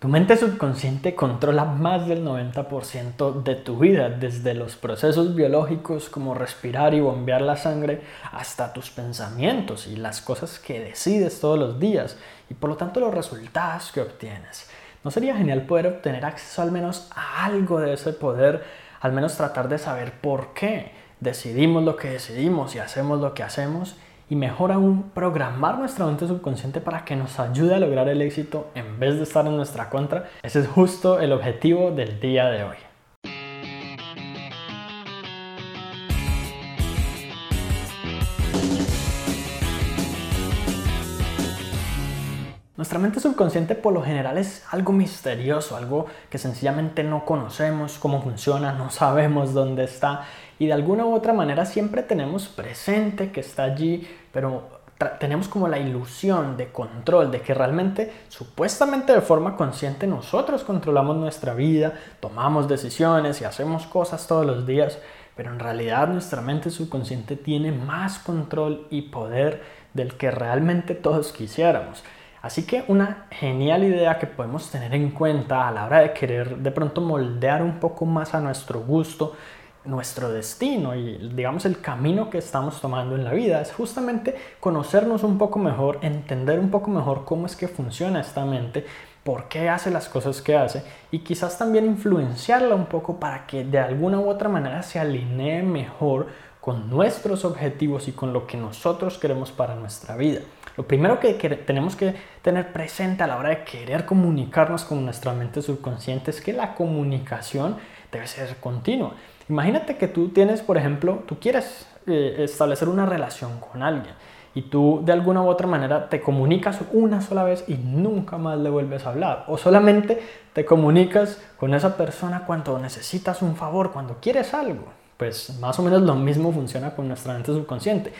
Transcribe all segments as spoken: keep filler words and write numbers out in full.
Tu mente subconsciente controla más del noventa por ciento de tu vida, desde los procesos biológicos como respirar y bombear la sangre hasta tus pensamientos y las cosas que decides todos los días y por lo tanto los resultados que obtienes. ¿No sería genial poder obtener acceso al menos a algo de ese poder, al menos tratar de saber por qué decidimos lo que decidimos y hacemos lo que hacemos? Y mejor aún, programar nuestra mente subconsciente para que nos ayude a lograr el éxito en vez de estar en nuestra contra. Ese es justo el objetivo del día de hoy. Nuestra mente subconsciente por lo general es algo misterioso, algo que sencillamente no conocemos cómo funciona, no sabemos dónde está y de alguna u otra manera siempre tenemos presente que está allí, pero tenemos como la ilusión de control, de que realmente, supuestamente de forma consciente, nosotros controlamos nuestra vida, tomamos decisiones y hacemos cosas todos los días, pero en realidad nuestra mente subconsciente tiene más control y poder del que realmente todos quisiéramos. Así que una genial idea que podemos tener en cuenta a la hora de querer de pronto moldear un poco más a nuestro gusto, nuestro destino y digamos el camino que estamos tomando en la vida, es justamente conocernos un poco mejor, entender un poco mejor cómo es que funciona esta mente, por qué hace las cosas que hace y quizás también influenciarla un poco para que de alguna u otra manera se alinee mejor con nuestros objetivos y con lo que nosotros queremos para nuestra vida. Lo primero que tenemos que tener presente a la hora de querer comunicarnos con nuestra mente subconsciente es que la comunicación debe ser continua. Imagínate que tú tienes, por ejemplo, tú quieres eh, establecer una relación con alguien y tú de alguna u otra manera te comunicas una sola vez y nunca más le vuelves a hablar, o solamente te comunicas con esa persona cuando necesitas un favor, cuando quieres algo. Pues más o menos lo mismo funciona con nuestra mente subconsciente.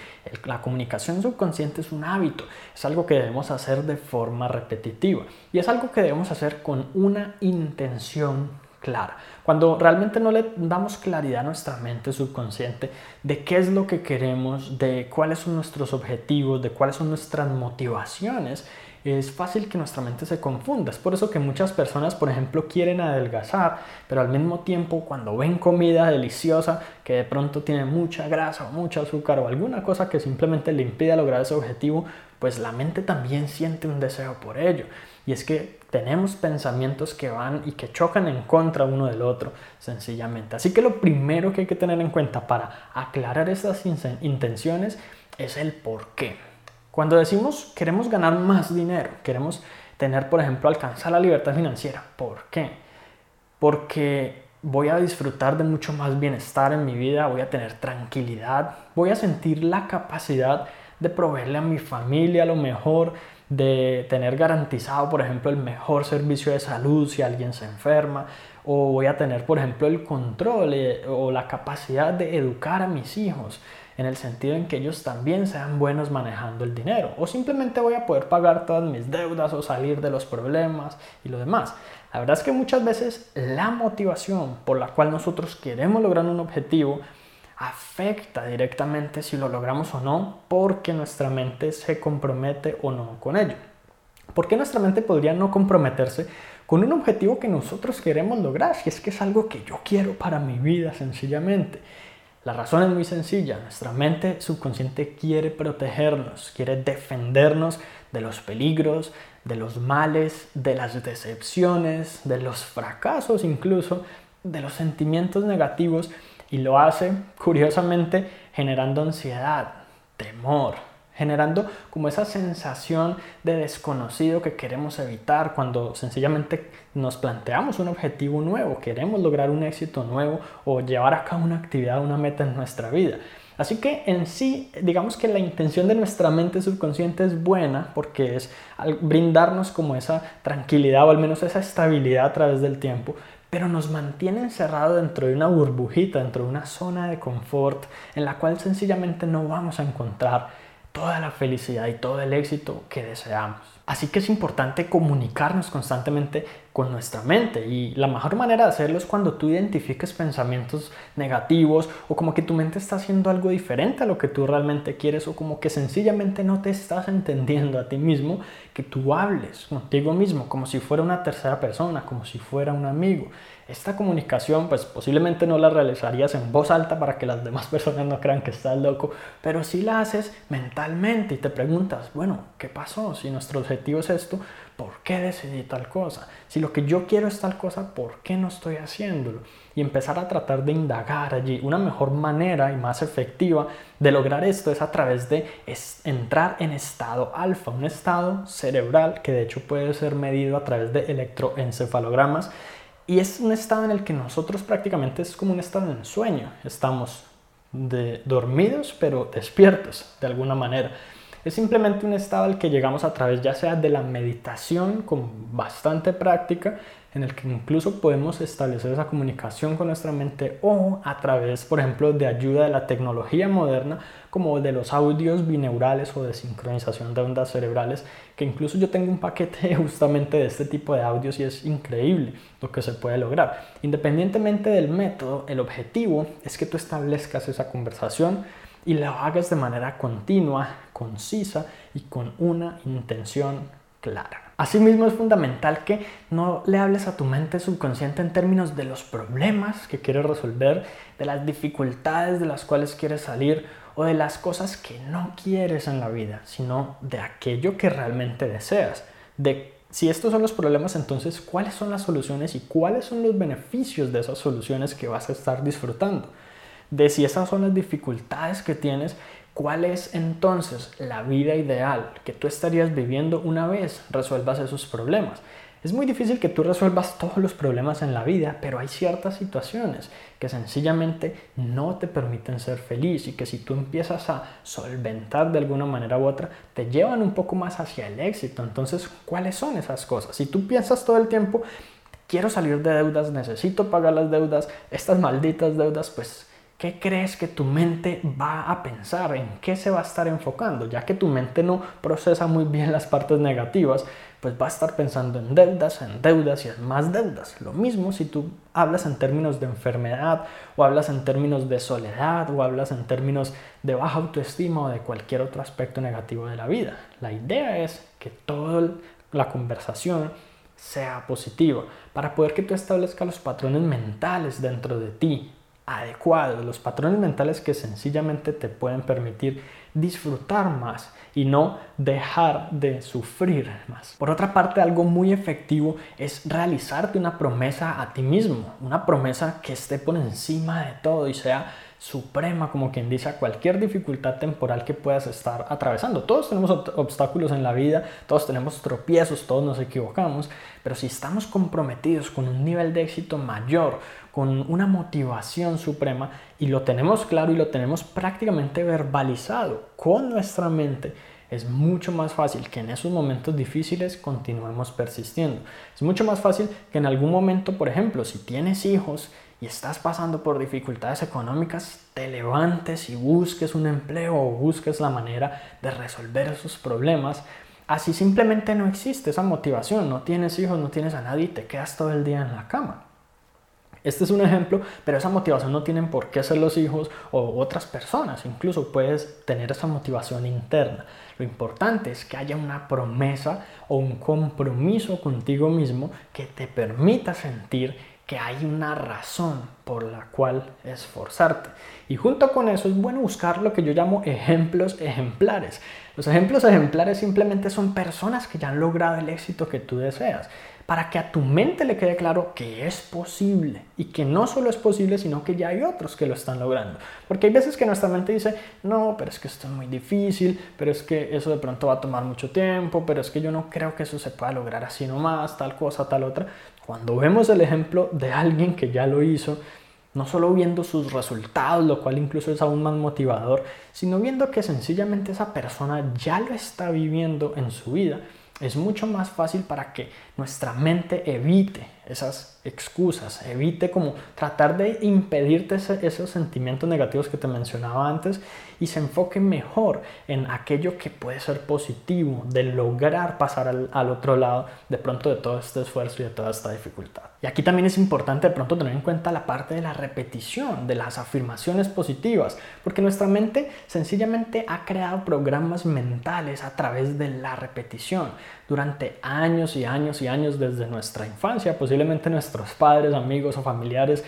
La comunicación subconsciente es un hábito, es algo que debemos hacer de forma repetitiva y es algo que debemos hacer con una intención clara. Cuando realmente no le damos claridad a nuestra mente subconsciente de qué es lo que queremos, de cuáles son nuestros objetivos, de cuáles son nuestras motivaciones, es fácil que nuestra mente se confunda. Es por eso que muchas personas, por ejemplo, quieren adelgazar, pero al mismo tiempo cuando ven comida deliciosa que de pronto tiene mucha grasa o mucho azúcar o alguna cosa que simplemente le impide lograr ese objetivo, pues la mente también siente un deseo por ello. Y es que tenemos pensamientos que van y que chocan en contra uno del otro, sencillamente. Así que lo primero que hay que tener en cuenta para aclarar estas intenciones es el por qué. Cuando decimos queremos ganar más dinero, queremos tener, por ejemplo, alcanzar la libertad financiera. ¿Por qué? Porque voy a disfrutar de mucho más bienestar en mi vida, voy a tener tranquilidad, voy a sentir la capacidad de proveerle a mi familia lo mejor, de tener garantizado, por ejemplo, el mejor servicio de salud si alguien se enferma, o voy a tener, por ejemplo, el control eh, o la capacidad de educar a mis hijos, en el sentido en que ellos también sean buenos manejando el dinero, o simplemente voy a poder pagar todas mis deudas o salir de los problemas y lo demás. La verdad es que muchas veces la motivación por la cual nosotros queremos lograr un objetivo afecta directamente si lo logramos o no, porque nuestra mente se compromete o no con ello. ¿Por qué nuestra mente podría no comprometerse con un objetivo que nosotros queremos lograr? Si es que es algo que yo quiero para mi vida, sencillamente. La razón es muy sencilla, nuestra mente subconsciente quiere protegernos, quiere defendernos de los peligros, de los males, de las decepciones, de los fracasos incluso, de los sentimientos negativos y lo hace, curiosamente, generando ansiedad, temor, generando como esa sensación de desconocido que queremos evitar cuando sencillamente nos planteamos un objetivo nuevo, queremos lograr un éxito nuevo o llevar a cabo una actividad, una meta en nuestra vida. Así que en sí, digamos que la intención de nuestra mente subconsciente es buena porque es brindarnos como esa tranquilidad o al menos esa estabilidad a través del tiempo, pero nos mantiene encerrado dentro de una burbujita, dentro de una zona de confort en la cual sencillamente no vamos a encontrar toda la felicidad y todo el éxito que deseamos. Así que es importante comunicarnos constantemente con nuestra mente, y la mejor manera de hacerlo es cuando tú identifiques pensamientos negativos o como que tu mente está haciendo algo diferente a lo que tú realmente quieres, o como que sencillamente no te estás entendiendo a ti mismo, que tú hables contigo mismo como si fuera una tercera persona, como si fuera un amigo. Esta comunicación pues posiblemente no la realizarías en voz alta para que las demás personas no crean que estás loco, pero sí la haces mentalmente y te preguntas, bueno, ¿qué pasó? Si nuestro objetivo es esto, ¿por qué decidí tal cosa? Si lo que yo quiero es tal cosa, ¿por qué no estoy haciéndolo? Y empezar a tratar de indagar allí. Una mejor manera y más efectiva de lograr esto es a través de entrar en estado alfa, un estado cerebral que de hecho puede ser medido a través de electroencefalogramas. Y es un estado en el que nosotros prácticamente es como un estado en sueño. Estamos de dormidos pero despiertos de alguna manera. Es simplemente un estado al que llegamos a través ya sea de la meditación con bastante práctica, en el que incluso podemos establecer esa comunicación con nuestra mente, o a través, por ejemplo, de ayuda de la tecnología moderna, como de los audios bineurales o de sincronización de ondas cerebrales, que incluso yo tengo un paquete justamente de este tipo de audios y es increíble lo que se puede lograr. Independientemente del método, el objetivo es que tú establezcas esa conversación y lo hagas de manera continua, concisa y con una intención clara. Asimismo, es fundamental que no le hables a tu mente subconsciente en términos de los problemas que quieres resolver, de las dificultades de las cuales quieres salir o de las cosas que no quieres en la vida, sino de aquello que realmente deseas. De si estos son los problemas, entonces, ¿cuáles son las soluciones y cuáles son los beneficios de esas soluciones que vas a estar disfrutando? De si esas son las dificultades que tienes, ¿cuál es entonces la vida ideal que tú estarías viviendo una vez resuelvas esos problemas? Es muy difícil que tú resuelvas todos los problemas en la vida, pero hay ciertas situaciones que sencillamente no te permiten ser feliz y que si tú empiezas a solventar de alguna manera u otra, te llevan un poco más hacia el éxito. Entonces, ¿cuáles son esas cosas? Si tú piensas todo el tiempo, quiero salir de deudas, necesito pagar las deudas, estas malditas deudas, pues ¿qué crees que tu mente va a pensar? ¿En qué se va a estar enfocando? Ya que tu mente no procesa muy bien las partes negativas, pues va a estar pensando en deudas, en deudas y en más deudas. Lo mismo si tú hablas en términos de enfermedad, o hablas en términos de soledad, o hablas en términos de baja autoestima o de cualquier otro aspecto negativo de la vida. La idea es que toda la conversación sea positiva para poder que tú establezcas los patrones mentales dentro de ti adecuados, los patrones mentales que sencillamente te pueden permitir disfrutar más y no dejar de sufrir más. Por otra parte, algo muy efectivo es realizarte una promesa a ti mismo, una promesa que esté por encima de todo y sea suprema, como quien dice, a cualquier dificultad temporal que puedas estar atravesando. Todos tenemos obstáculos en la vida, todos tenemos tropiezos, todos nos equivocamos, pero si estamos comprometidos con un nivel de éxito mayor, con una motivación suprema, y lo tenemos claro y lo tenemos prácticamente verbalizado con nuestra mente, es mucho más fácil que en esos momentos difíciles continuemos persistiendo. Es mucho más fácil que en algún momento, por ejemplo, si tienes hijos y estás pasando por dificultades económicas, te levantes y busques un empleo o busques la manera de resolver esos problemas. Así simplemente no existe esa motivación, no tienes hijos, no tienes a nadie y te quedas todo el día en la cama. Este es un ejemplo, pero esa motivación no tienen por qué ser los hijos o otras personas. Incluso puedes tener esa motivación interna. Lo importante es que haya una promesa o un compromiso contigo mismo que te permita sentir que hay una razón por la cual esforzarte. Y junto con eso es bueno buscar lo que yo llamo ejemplos ejemplares. Los ejemplos ejemplares simplemente son personas que ya han logrado el éxito que tú deseas, para que a tu mente le quede claro que es posible y que no solo es posible, sino que ya hay otros que lo están logrando. Porque hay veces que nuestra mente dice, no, pero es que esto es muy difícil, pero es que eso de pronto va a tomar mucho tiempo, pero es que yo no creo que eso se pueda lograr así nomás, tal cosa, tal otra. Cuando vemos el ejemplo de alguien que ya lo hizo, no solo viendo sus resultados, lo cual incluso es aún más motivador, sino viendo que sencillamente esa persona ya lo está viviendo en su vida, es mucho más fácil para que nuestra mente evite esas excusas, evite como tratar de impedirte ese, esos sentimientos negativos que te mencionaba antes y se enfoque mejor en aquello que puede ser positivo, de lograr pasar al, al otro lado de pronto de todo este esfuerzo y de toda esta dificultad. Y aquí también es importante de pronto tener en cuenta la parte de la repetición, de las afirmaciones positivas, porque nuestra mente sencillamente ha creado programas mentales a través de la repetición durante años y años y años desde nuestra infancia. Posiblemente nuestros padres, amigos o familiares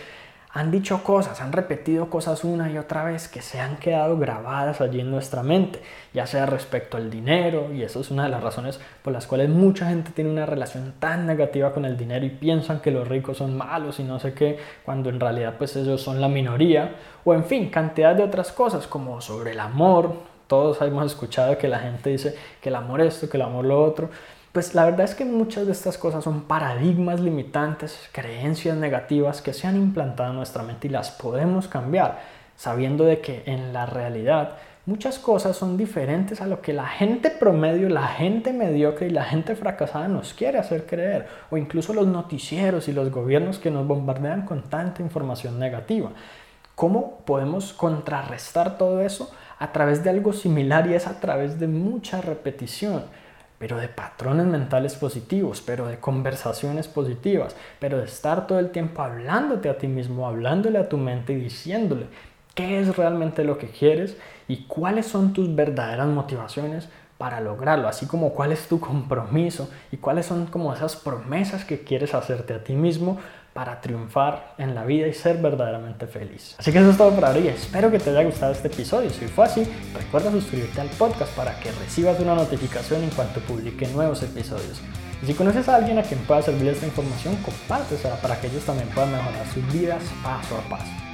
han dicho cosas, han repetido cosas una y otra vez que se han quedado grabadas allí en nuestra mente, ya sea respecto al dinero, y eso es una de las razones por las cuales mucha gente tiene una relación tan negativa con el dinero y piensan que los ricos son malos y no sé qué, cuando en realidad pues ellos son la minoría, o en fin, cantidad de otras cosas como sobre el amor. Todos hemos escuchado que la gente dice que el amor esto, que el amor lo otro. Pues la verdad es que muchas de estas cosas son paradigmas limitantes, creencias negativas que se han implantado en nuestra mente y las podemos cambiar, sabiendo de que en la realidad muchas cosas son diferentes a lo que la gente promedio, la gente mediocre y la gente fracasada nos quiere hacer creer, o incluso los noticieros y los gobiernos que nos bombardean con tanta información negativa. ¿Cómo podemos contrarrestar todo eso? A través de algo similar, y es a través de mucha repetición, pero de patrones mentales positivos, pero de conversaciones positivas, pero de estar todo el tiempo hablándote a ti mismo, hablándole a tu mente y diciéndole qué es realmente lo que quieres y cuáles son tus verdaderas motivaciones para lograrlo, así como cuál es tu compromiso y cuáles son como esas promesas que quieres hacerte a ti mismo para triunfar en la vida y ser verdaderamente feliz. Así que eso es todo por ahora y espero que te haya gustado este episodio. Si fue así, recuerda suscribirte al podcast para que recibas una notificación en cuanto publique nuevos episodios. Y si conoces a alguien a quien pueda servir esta información, compártesela para que ellos también puedan mejorar sus vidas paso a paso.